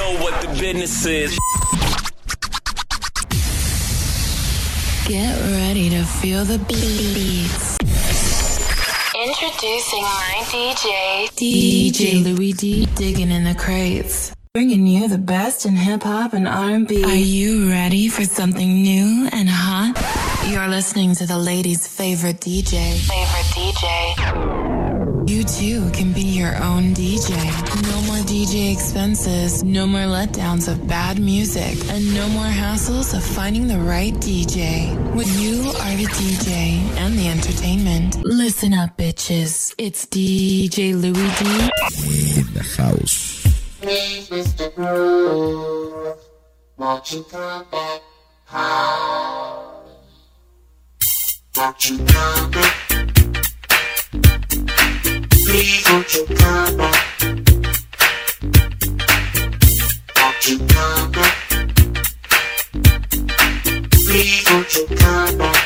know what the business is. Get ready to feel the beats. Introducing my DJ, DJ Louis D, digging in the crates. Bringing you the best in hip-hop and R&B. Are you ready for something new and hot? You're listening to the ladies' favorite DJ. You too can be your own DJ. No more DJ expenses, no more letdowns of bad music, and no more hassles of finding the right DJ. When you are the DJ and the entertainment, listen up, bitches. It's DJ Louis D. In the house. This is the groove. Won't you come back home? Won't you come back? Please won't you come back? Won't you come back? Please won't you come back?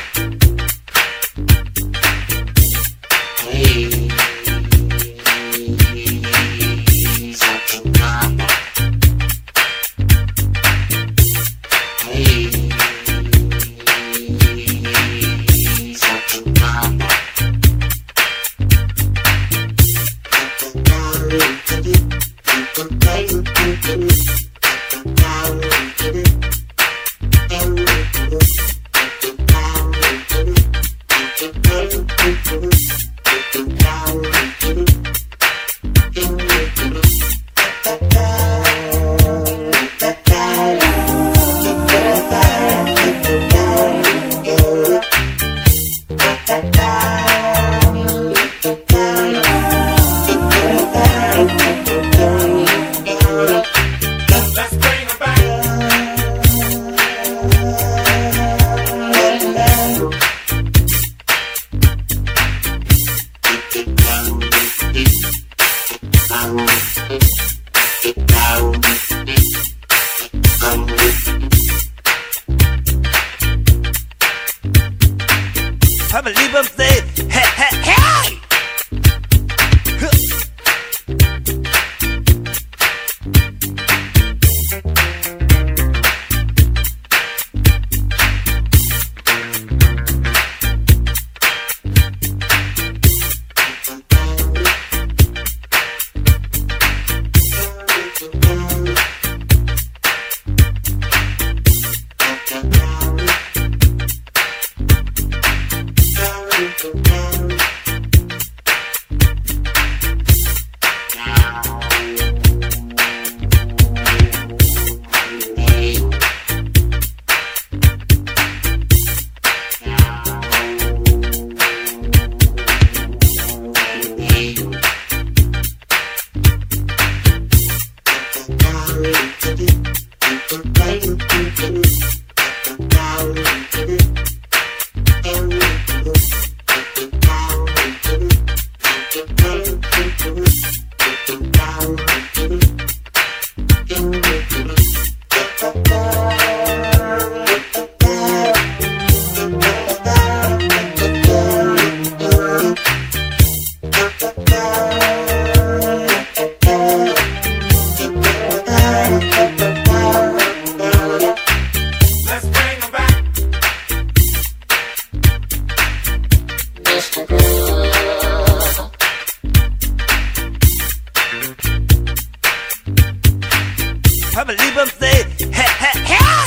Hey.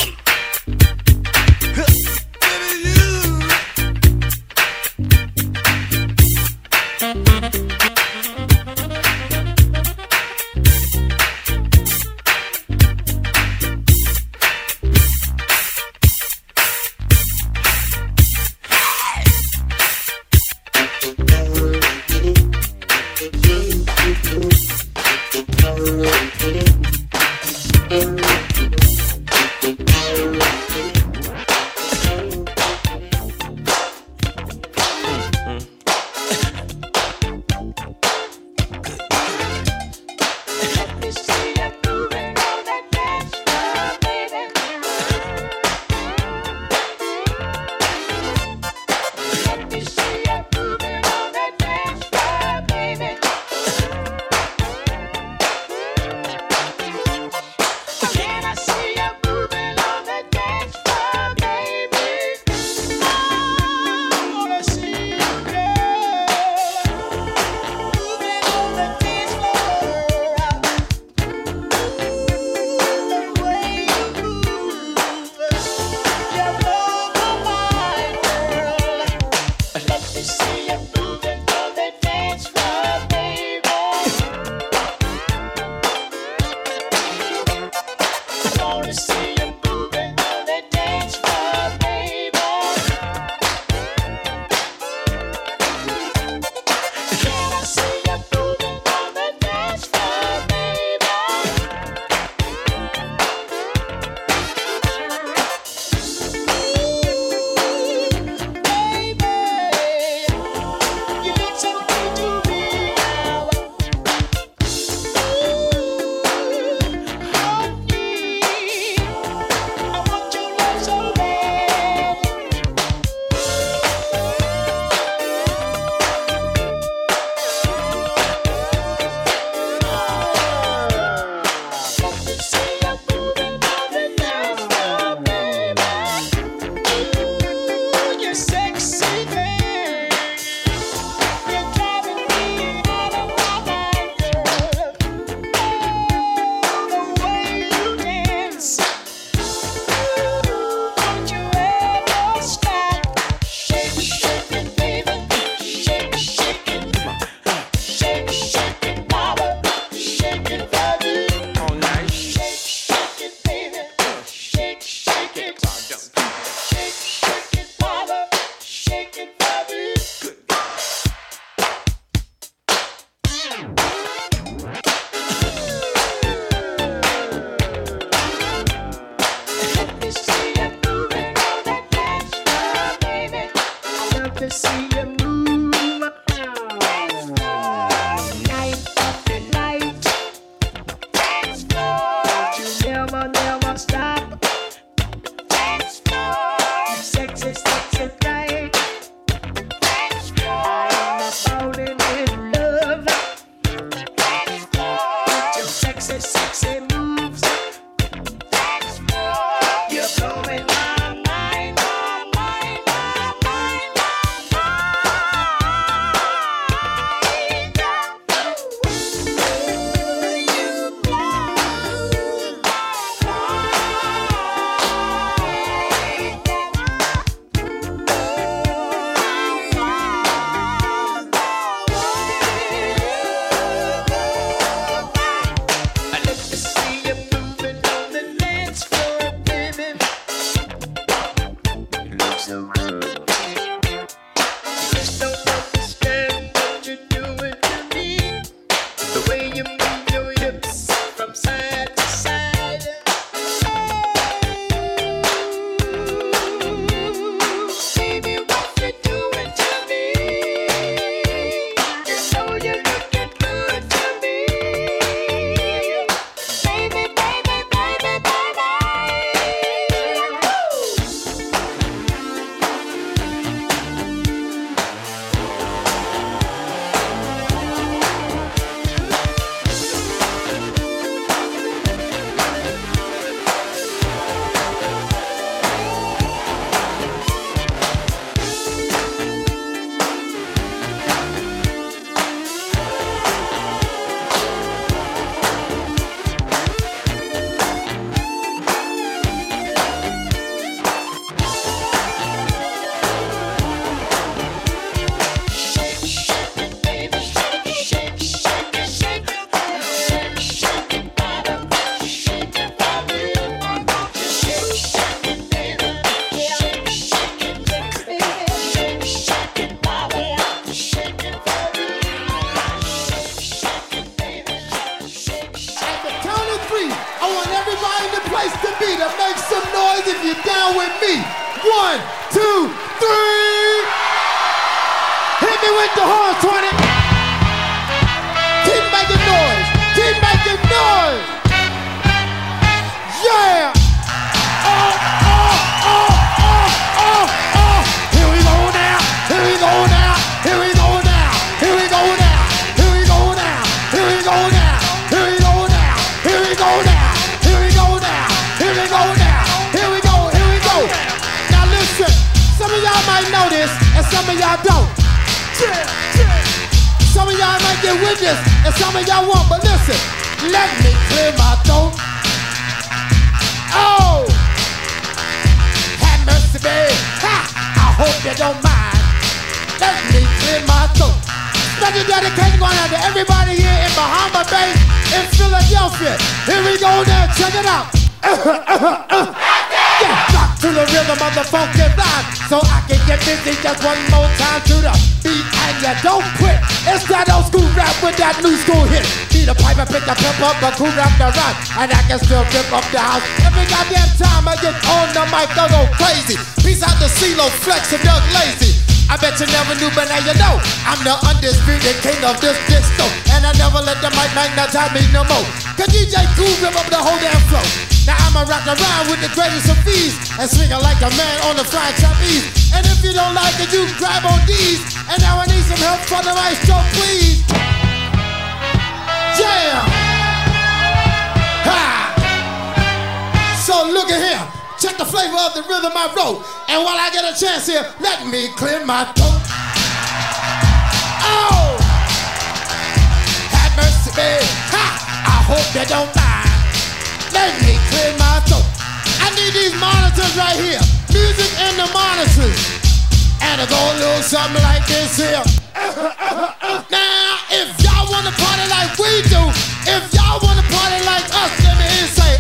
sexy, sexy moves. That's more. You're blowing my mind, my mind, my mind, and I can still rip up the house. Every goddamn time I get on the mic, I go crazy. Peace out to CeeLo Flex and Doug Lazy. I bet you never knew, but now you know. I'm the undisputed king of this disco, and I never let the mic magnetize me no more. Cause DJ Kool rip up the whole damn flow. Now I'ma rock around with the greatest of these, and swinging like a man on the fried Chinese. And if you don't like it, you grab on these. And now I need some help from the ice, so please. Yeah. So look at here, check the flavor of the rhythm I wrote. And while I get a chance here, let me clear my throat. Oh, have mercy, baby. Ha! I hope you don't mind. Let me clear my throat. I need these monitors right here. Music in the monitors. And it's gonna look something like this here. Now, if y'all wanna party like we do, if y'all wanna party like us, let me hear you say,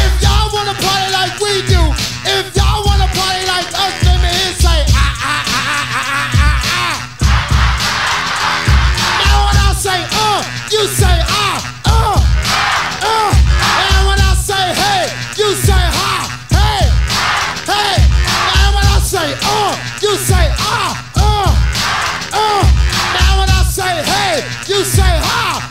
if y'all wanna party like we do, if y'all wanna party like us, let me hear say Now when I say you say And when I say hey, you say ha, hey, hey. Now when I say you say Now when I say hey, you say ha.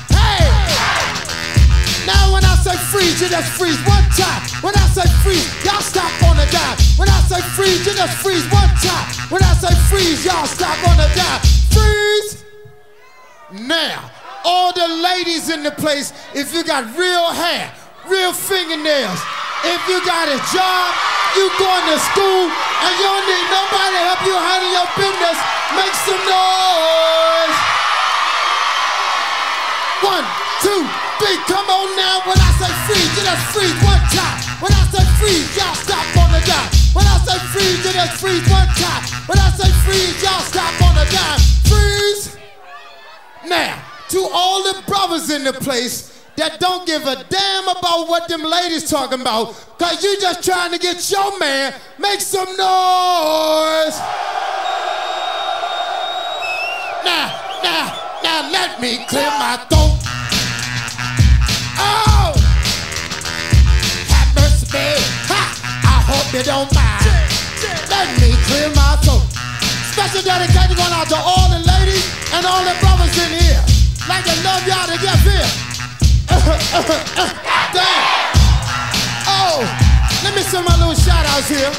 Now when I say freeze, you just freeze one time. When I say freeze, y'all stop on the dime. When I say freeze, you just freeze one time. When I say freeze, y'all stop on the dime. Freeze! all the ladies in the place, if you got real hair, real fingernails, if you got a job, you going to school, and you don't need nobody to help you handle your business, make some noise. 1, 2, 3, come on now. When I say freeze, you just freeze one time. When I say freeze, y'all stop on the dime. When I say freeze, you just freeze one time. When I say freeze, y'all stop on the dime. Freeze. Now, to all the brothers in the place that don't give a damn about what them ladies talking about, cause you just trying to get your man, make some noise. Now let me clear my throat. Oh, have mercy, babe. Ha, I hope you don't mind. Let me clear my throat. Special dedication going out to all the ladies and all the brothers in here. Like I love y'all to get here. Damn. Oh, let me send my little shout outs here.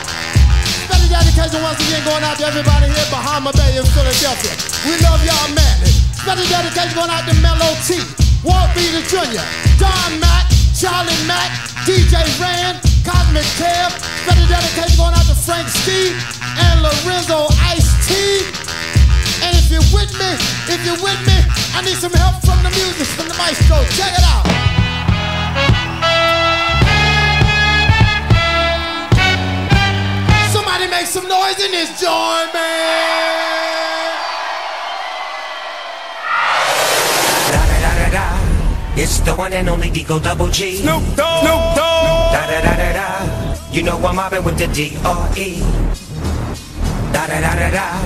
Special dedication once again going out to everybody here, Bahama Bay in Philadelphia. We love y'all madly. Special dedication going out to Melo T, Walt Beater Jr., Don Mack, Charlie Mack, DJ Rand, Cosmic Kev. Special dedication going out to Frank Steve and Lorenzo Ice T. And if you're with me, I need some help from the music, from the maestro. Check it out. Somebody make some noise in this joint, man. Da da da da da. It's the one and only Deco Double G. Snoop Dogg. Snoop Dogg. Da da da da da. You know I'm mobbing with the D-R-E. Da da da da da.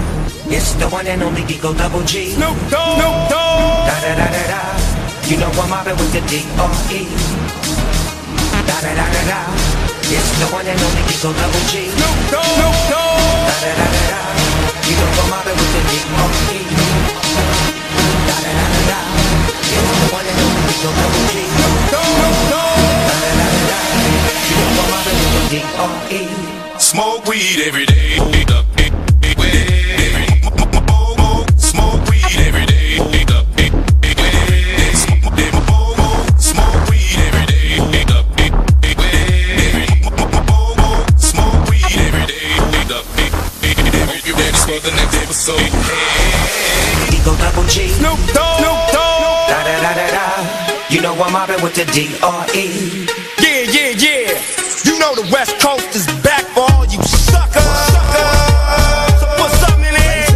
It's the one and only Deco Double G. Snoop Dogg. Snoop Dogg. Da da da da da. You know I'm mobbing with the D-R-E. Da da da da da. It's the one and only Deco Double G. Snoop Dogg. Snoop Dogg. Da da da da da. You know I'm mobbing with the D-R-E. Da da da da da. It's the one and only Deco Double G. Snoop Dogg. Snoop Dogg. Da da da da da. You know I'm mobbing with the D-R-E. Smoke weed every day. Deco Double G. Snoop Dogg. Snoop Dogg. Da da da da da. You know I'm mobbing with the D-R-E. Yeah, yeah, yeah. You know the West Coast is back for all you suckers. So put something in there.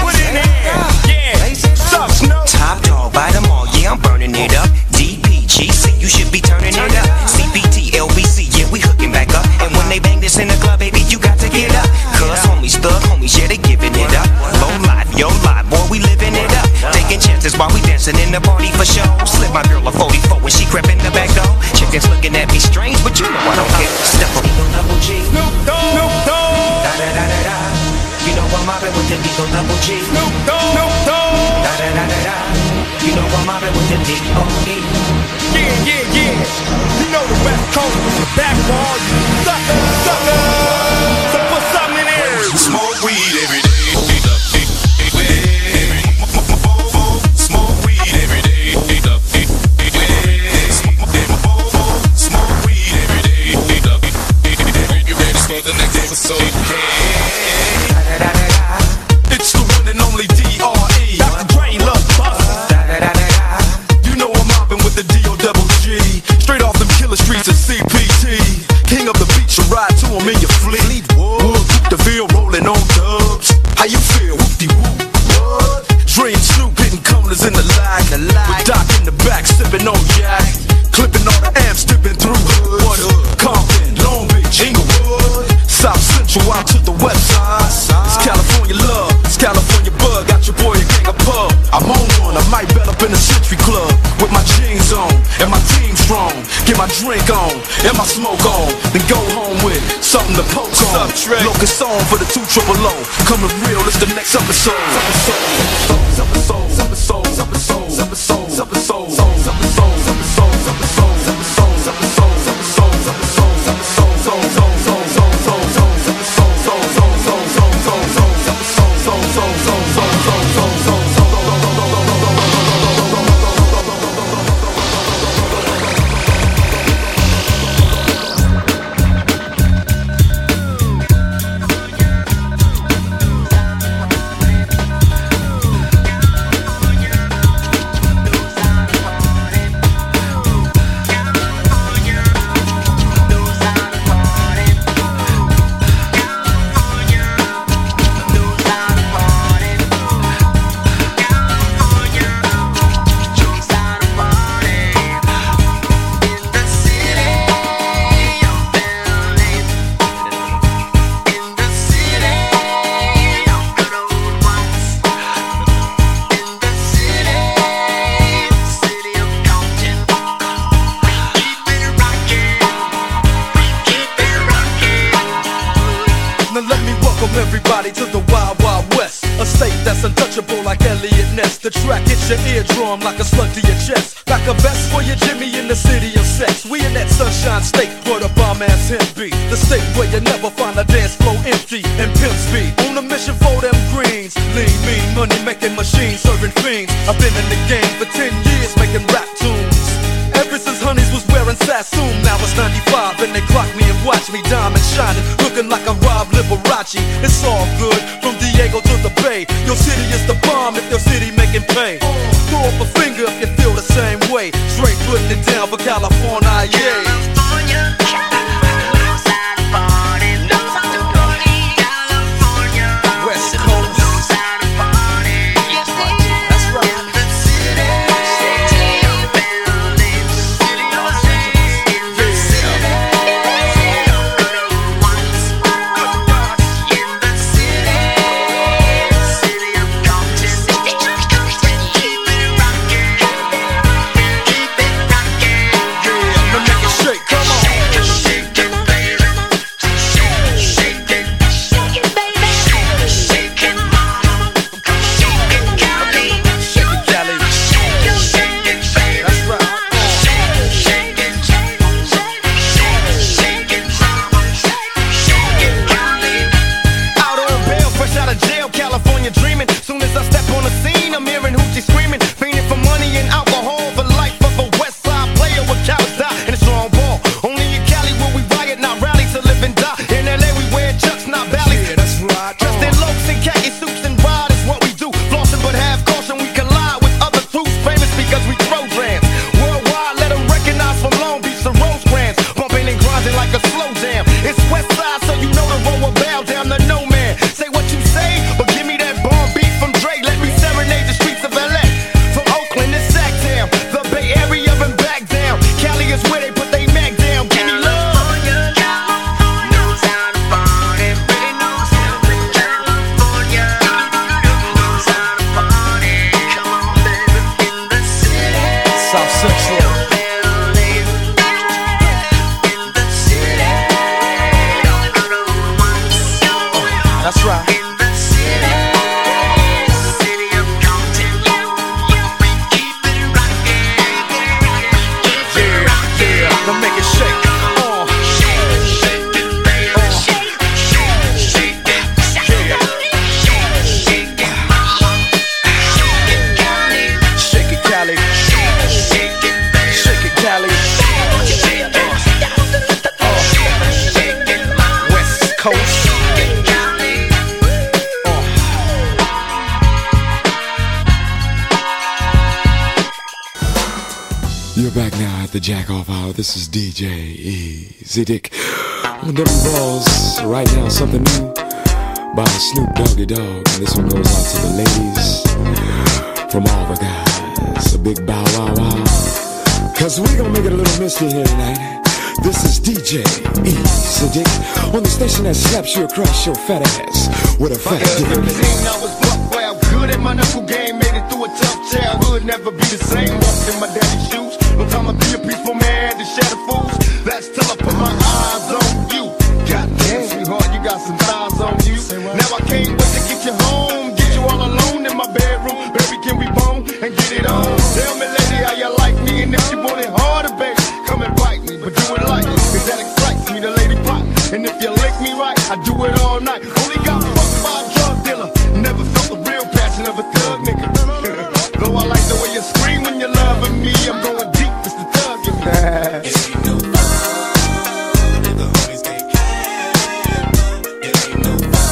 Put it in there. Yeah. Suck Snoop. Top dog, bite them all. Yeah, I'm burning it up. DPGC, you should be turning it up. CPT, LBC, yeah, we hooking back up. And when they bang this in the club, baby, you got to get up. Cuz homies, thug homies, yeah, they giving it up. Yo, live, boy, we living it up. Taking chances while we dancing in the party for show. Slip my girl a 44 when she crept in the back door. Chickens looking at me strange, but you know I don't care. Step up. Deco Double G. Snoop Dogg. Snoop Dogg. Da da da da da. You know I'm mobbing with the Deco Double G. Snoop Dogg. Snoop Dogg. Da da da da da. You know I'm mobbing with the D-R-E. Yeah, yeah, yeah. You know the West Coast is back for all you suckers, suckers. So put something in there. Smoke weed every day. So hey. It's the one and only D-R-E. Dr. Dre love buses. You know I'm mobbing with the D-O-double-G. Straight off them killer streets of CPT. King of the beach, you ride to him in your fleet. Whoop, the field rolling on dubs. How you feel? Whoop-de-whoop. What? Dream Snoop hitting corners in the lag. With Doc in the back, sipping on yak. Clipping all the amps, dipping through hoods. Compton, Long Beach, Inglewood. South Central out to the west side. It's California love, it's California bug. Got your boy a gang of pub. I'm on one, I might bet up in the Century Club. With my jeans on, and my team strong. Get my drink on, and my smoke on. Then go home with something to poke on. Locust on for the 20000. Coming real, it's the next episode. millionaires. The track hits your eardrum like a slug to your chest, like a vest for your Jimmy in the city of sex. We in that sunshine state where the bomb ass him be, the state where you never find a dance floor empty and pimp speed. On a mission for them greens, lean, mean, money making machines, serving fiends. I've been in the game for 10 years making rap tunes. Ever since honeys was wearing Sassoon, now it's 95 and they clock me and watch me diamond shining, looking like I'm Rob Liberace. It's all good, from Diego to the Bay. Your city is the bomb if your city making pay. Throw up a finger if you feel the same way. Straight putting it down for California, yeah. California. This is DJ EZ Dick. On them balls right now, something new by Snoop Doggy Dogg. And this one goes out to the ladies from all the guys. A big bow wow wow. Cause we gonna make it a little misty here tonight. This is DJ EZ Dick on the station that slaps you across your fat ass with a fat dick. Good at my knuckle game, made it through a tough childhood, never be the same. Walked in my daddy's shoes, no time to be a peaceful man to shatter fools. That's till I put my eyes on you. Goddamn, sweetheart, you got some thighs on you. Now I can't wait to get you home, get you all alone in my bedroom. Baby, can we bone and get it on? Tell me, lady, how you like me, and if you want it harder, baby, come and bite me, but do it like me, 'cause that excites me, the lady pop. And if you lick me right, I do it all night. Only got fucked by a drug dealer, never felt the real passion of a thug nigga. Though I like the way you scream when you're loving me, I'm going deep, it's the thug in me. It ain't no fun in the homies they can't run. It ain't no fun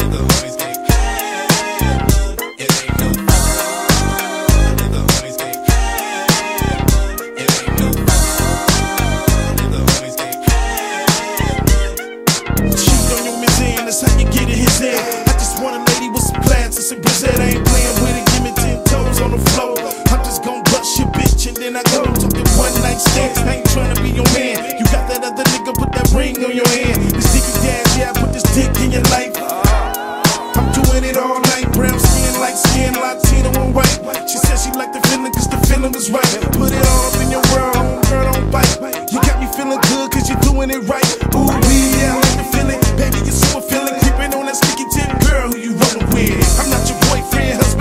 in the homies they can't run. It ain't no fun in the homies they can't run. It ain't no fun in the homies they can't run. Cheat on your mizzen, that's how you get in his head. Want a lady with some plans and some grisette. I ain't playing with it, give me 10 toes on the floor. I'm just gon' bust your bitch and then I go. Talking one night stands, I ain't tryna be your man. You got that other nigga, put that ring on your hand. This dick is gas, yeah, I put this dick in your life. I'm doing it all night, brown skin, light skin, Latino and white. She said she liked the feeling 'cause the feeling was right. Put it all up in your world, girl don't bite. You got me feeling good 'cause you're doing it right. Ooh, yeah, I like the feeling, baby, you're so feeling. Creeping on that sticky tip, girl, who you rollin' with? I'm not your boyfriend, husband.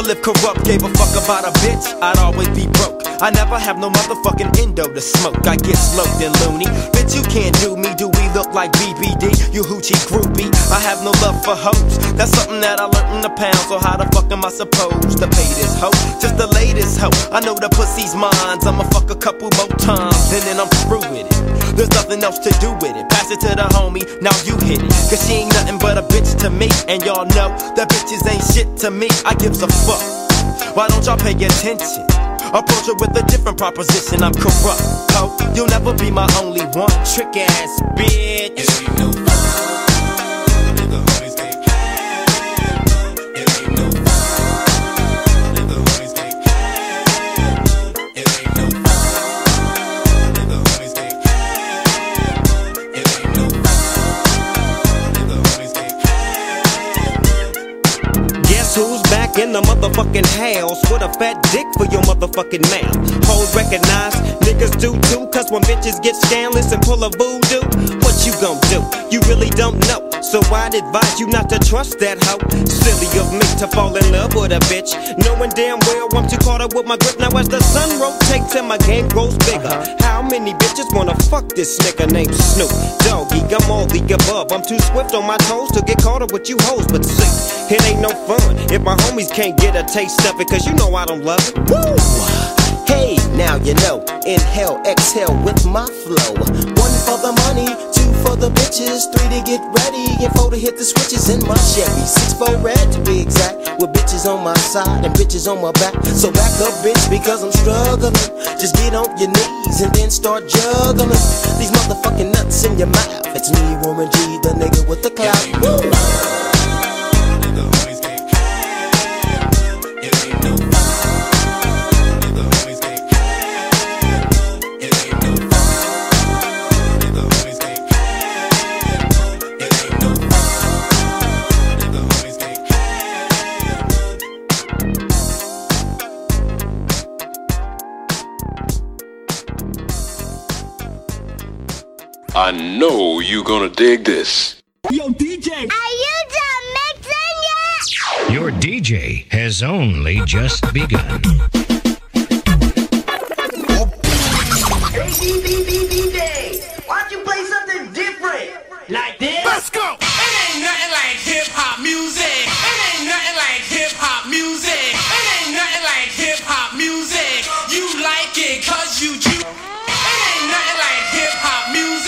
Well, if corrupt gave a fuck about a bitch, I'd always be broke. I never have no motherfucking endo to smoke. I get smoked and loony. Bitch, you can't do me. Do we look like BBD? You hoochie groupie. I have no love for hoes. That's something that I learned in the pound. So how the fuck am I supposed to pay this hoe? Just the latest hoe. I know the pussy's mine. I'ma fuck a couple more times and then I'm through with it. There's nothing else to do with it. Pass it to the homie. Now you hit it. Cause she ain't nothing but a bitch to me. And y'all know that bitches ain't shit to me. I gives a fuck. Why don't y'all pay attention? Approach her with a different proposition. I'm corrupt, ho. You'll never be my only one. Trick ass bitch. It ain't no fun. Who's back in the motherfucking house with a fat dick for your motherfucking mouth? Hoes recognize, niggas do too, cause when bitches get scandalous and pull a voodoo, what you gon' do? You really don't know, so I'd advise you not to trust that hoe. Silly of me to fall in love with a bitch, knowing damn well I'm too caught up with my grip. Now as the sun rotates and my game grows bigger, how many bitches wanna fuck this nigga named Snoop Doggy? I'm all the above, I'm too swift on my toes to get caught up with you hoes, but see, it ain't no fun if my homies can't get a taste of it, cause you know I don't love it. Woo! Hey, now you know. Inhale, exhale with my flow. One for the money, two for the bitches, three to get ready, and four to hit the switches in my Chevy. 6'4" red to be exact, with bitches on my side and bitches on my back. So back up, bitch, because I'm struggling. Just get on your knees and then start juggling these motherfucking nuts in your mouth. It's me, Warren G, the nigga with the clout. Woo! I know you gonna dig this. Yo, DJ! Are you done mixing yet? Your DJ has only just begun. Hey, DJ! Why don't you play something different? Like this? Let's go! It ain't nothing like hip-hop music. It ain't nothing like hip-hop music. It ain't nothing like hip-hop music. You like it cause you choose. It ain't nothing like hip-hop music.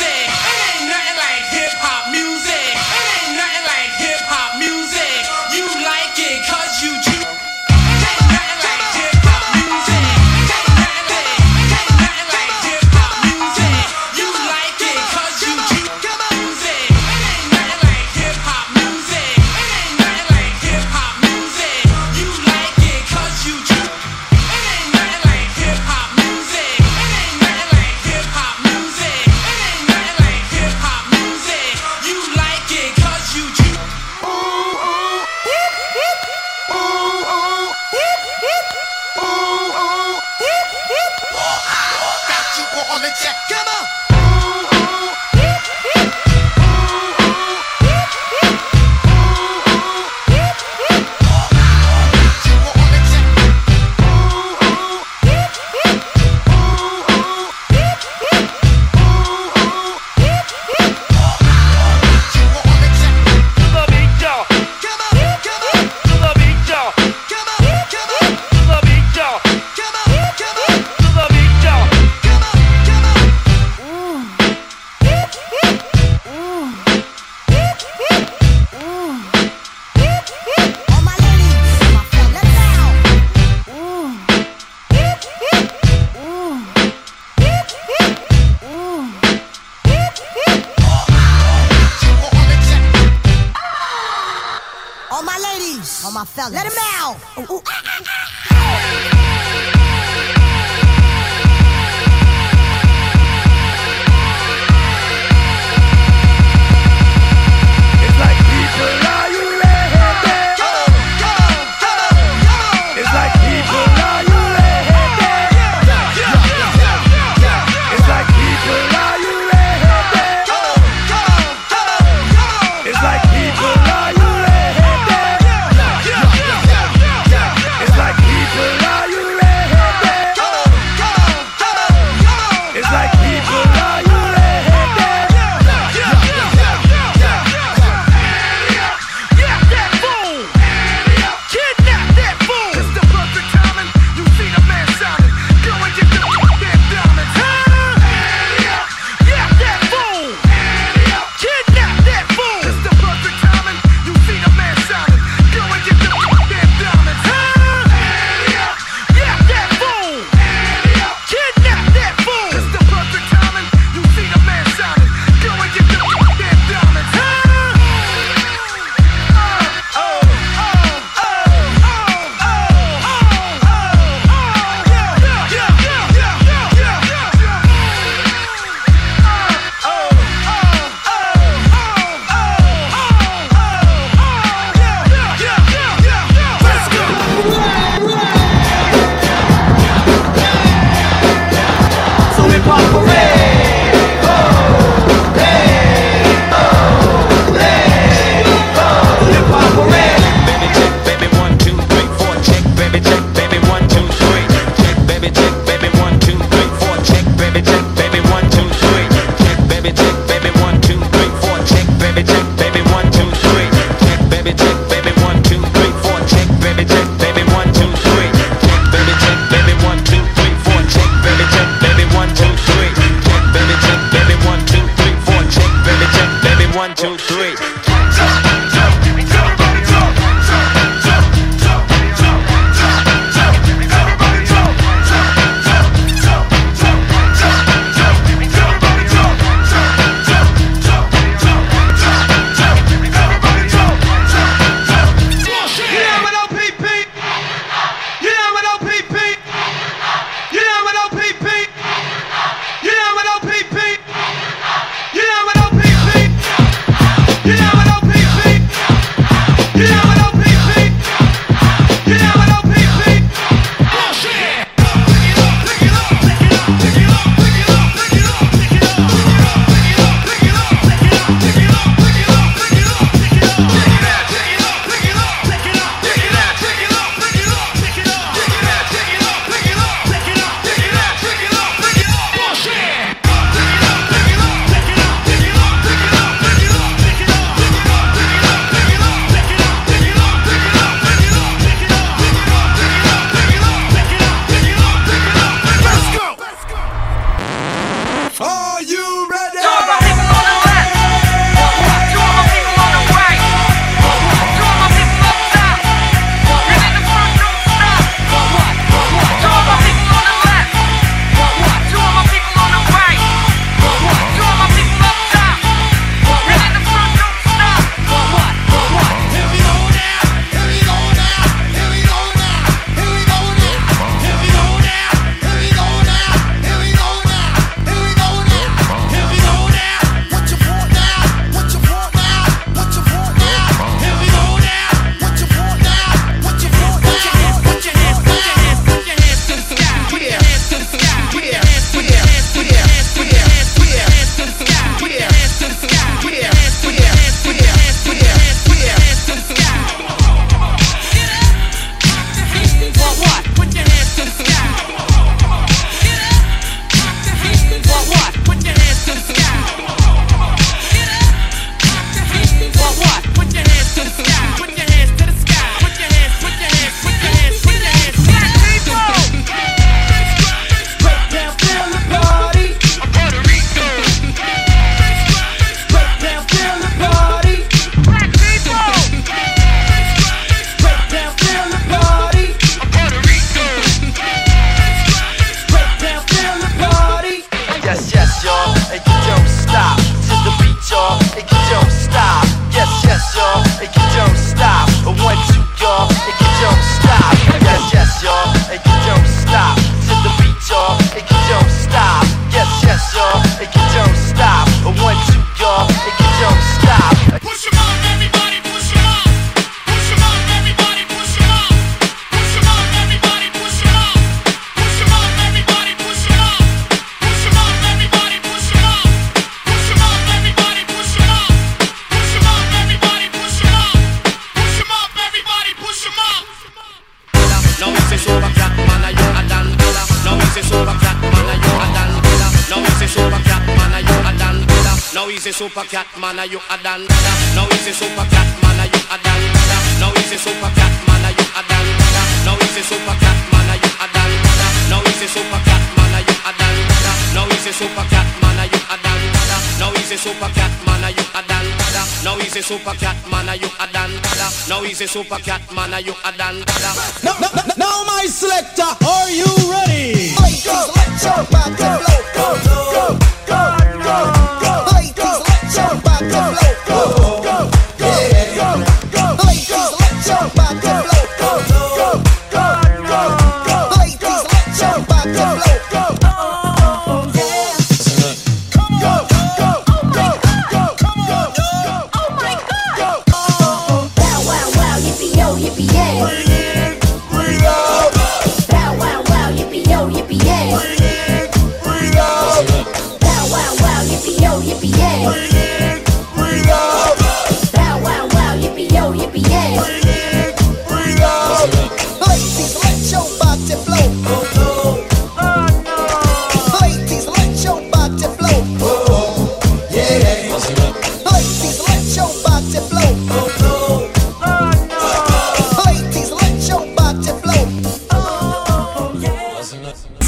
super cat man, are you a dan dada? Now he's a super cat man, are you a dan dada? Now he's a super cat man, are you a dan dada? Now he's a super cat man, are you a dan dada? Now he's a super cat man, are you a dan dada? Now he's a super cat man, are you a dan dada? Now he's a super cat man, are you a dan dada? Now he's a super cat man, are you a dan dada? Now he's a super cat man, are you a dan dada? Now my selector, are you ready? Go, go, go, go, go, go.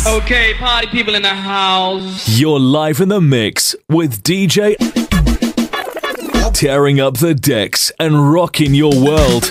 Okay, party people in the house. You're live in the mix with DJ tearing up the decks and rocking your world.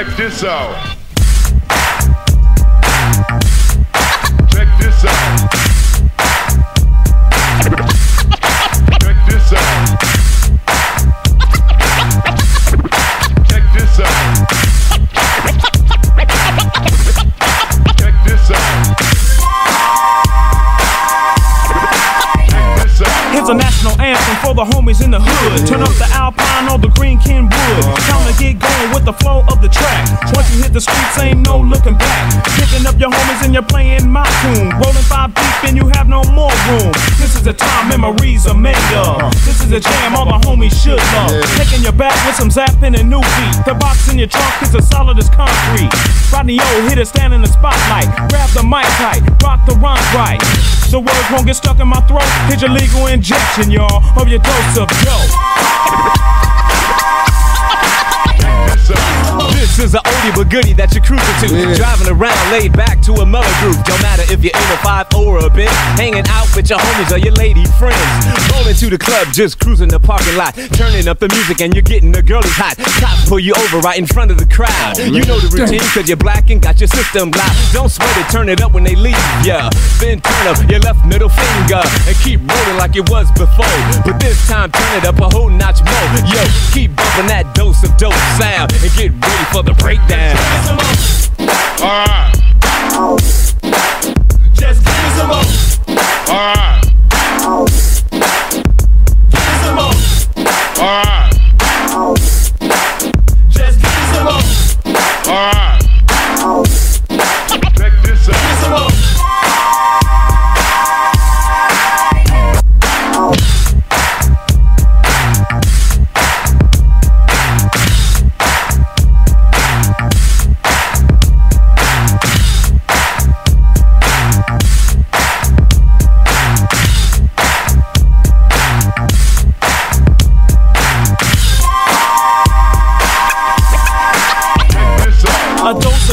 Check this out. Check this out. Check this out. Check this out. Check this out. Check this out. Here's a national anthem for the homies in the hood. Turn up the Alpine or the green Kenwood. Time to get going with the flow of the track. Once you hit the streets, ain't no looking back. Picking up your homies and you're playing my tune. Rolling five deep and you have no more room. This is a time memories are made of. This is a jam all the homies should love. Taking your back with some zap and a new beat. The box in your trunk is as solid as concrete. Rodney O hit it, stand in the spotlight. Grab the mic tight, rock the rhyme right. The words won't get stuck in my throat. Here's your legal injection, y'all, of your dose of dope. This is an oldie but goodie that you're cruising to. Yeah. Driving around laid back to a mellow groove. Don't matter if you're in a 5-0 or a bit. Hanging out with your homies or your lady friends. Rolling to the club, just cruising the parking lot. Turning up the music and you're getting the girlies hot. Cops pull you over right in front of the crowd. You know the routine cause you're black and got your system locked. Don't sweat it, turn it up when they leave ya. Then turn up your left middle finger and keep rolling like it was before. But this time turn it up a whole notch more. Yo, keep bumping that dose of dope sound and get ready for the breakdown. Alright. Just give me some more. Alright. Give me some more. Alright. Just give me some more. Alright. Check this out. Give me some more.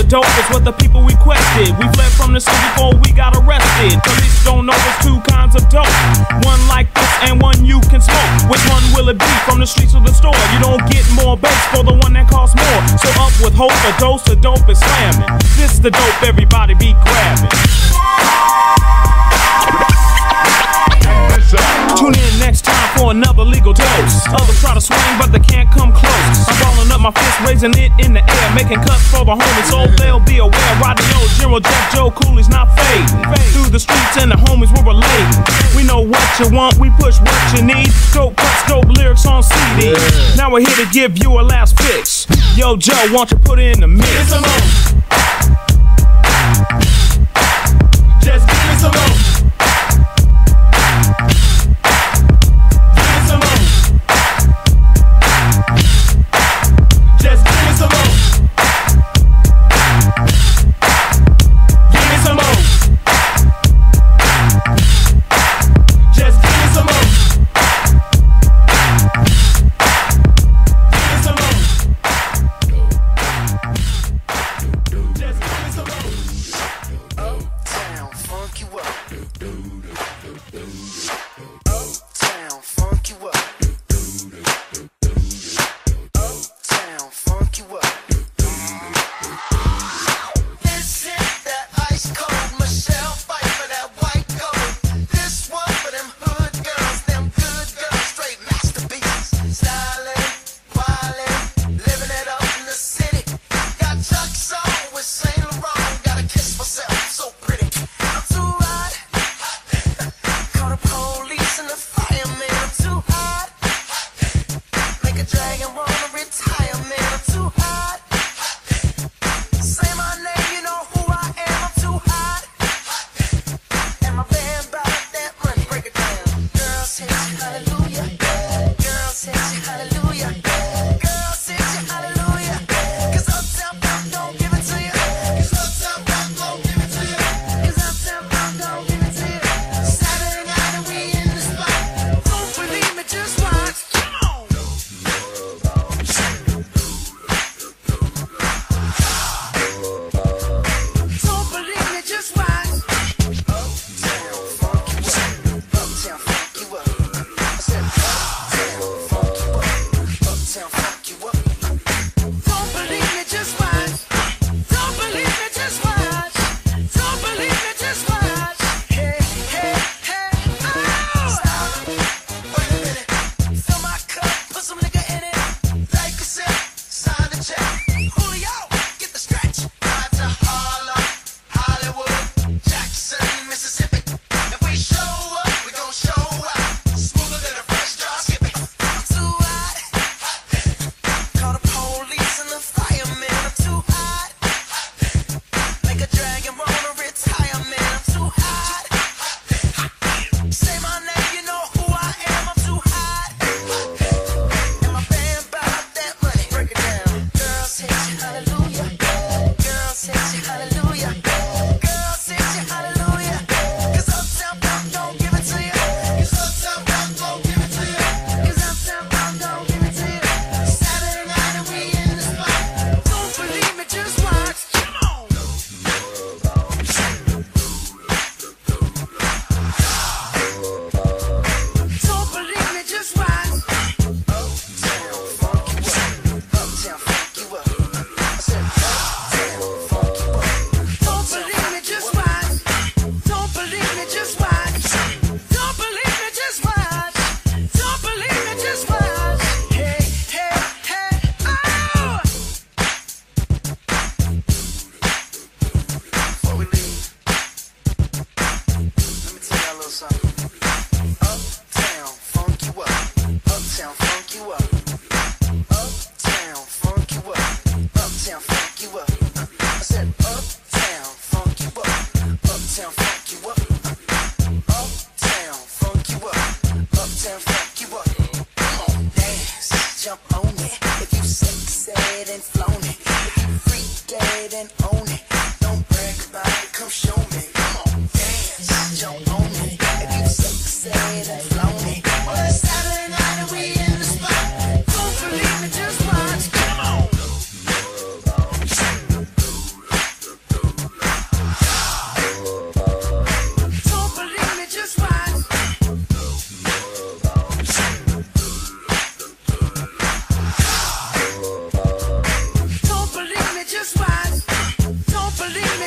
Dope is what the people requested. We fled from the city before we got arrested. Police don't know there's two kinds of dope. One like this and one you can smoke. Which one will it be? From the streets or the store? You don't get more base for the one that costs more. So up with hope, a dose of dope is slamming. This the dope everybody be grabbing. Tune in next time for another legal dose. Others try to swing, but they can't come close. I'm rolling up my fist, raising it in the air, making cuts for the homies, so they'll be aware. Rodney O, General Jeff, Joe Kool is not fading. Through the streets and the homies will relate. We know what you want, we push what you need. Dope cuts, dope lyrics on CD. Now we're here to give you a last fix. Yo, Joe, won't you put in the mix? Give me some more. Just give me some more.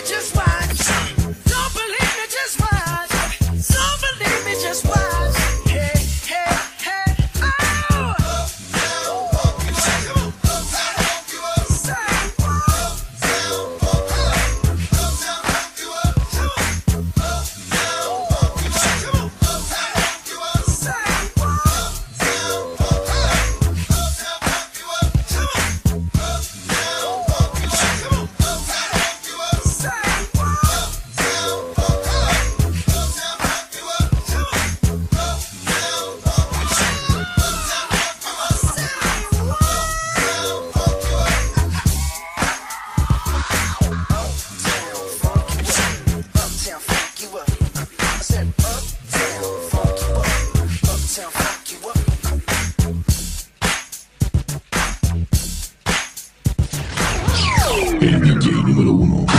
me, just watch. Don't believe me, just watch. Don't believe me, just watch. Hey, hey, hey, oh! Uptown Funk Life. I don't give up. Uptown Funk Life. Uptown Funk Life. Uptown Funk Life. Uptown Funk Life. Número 1.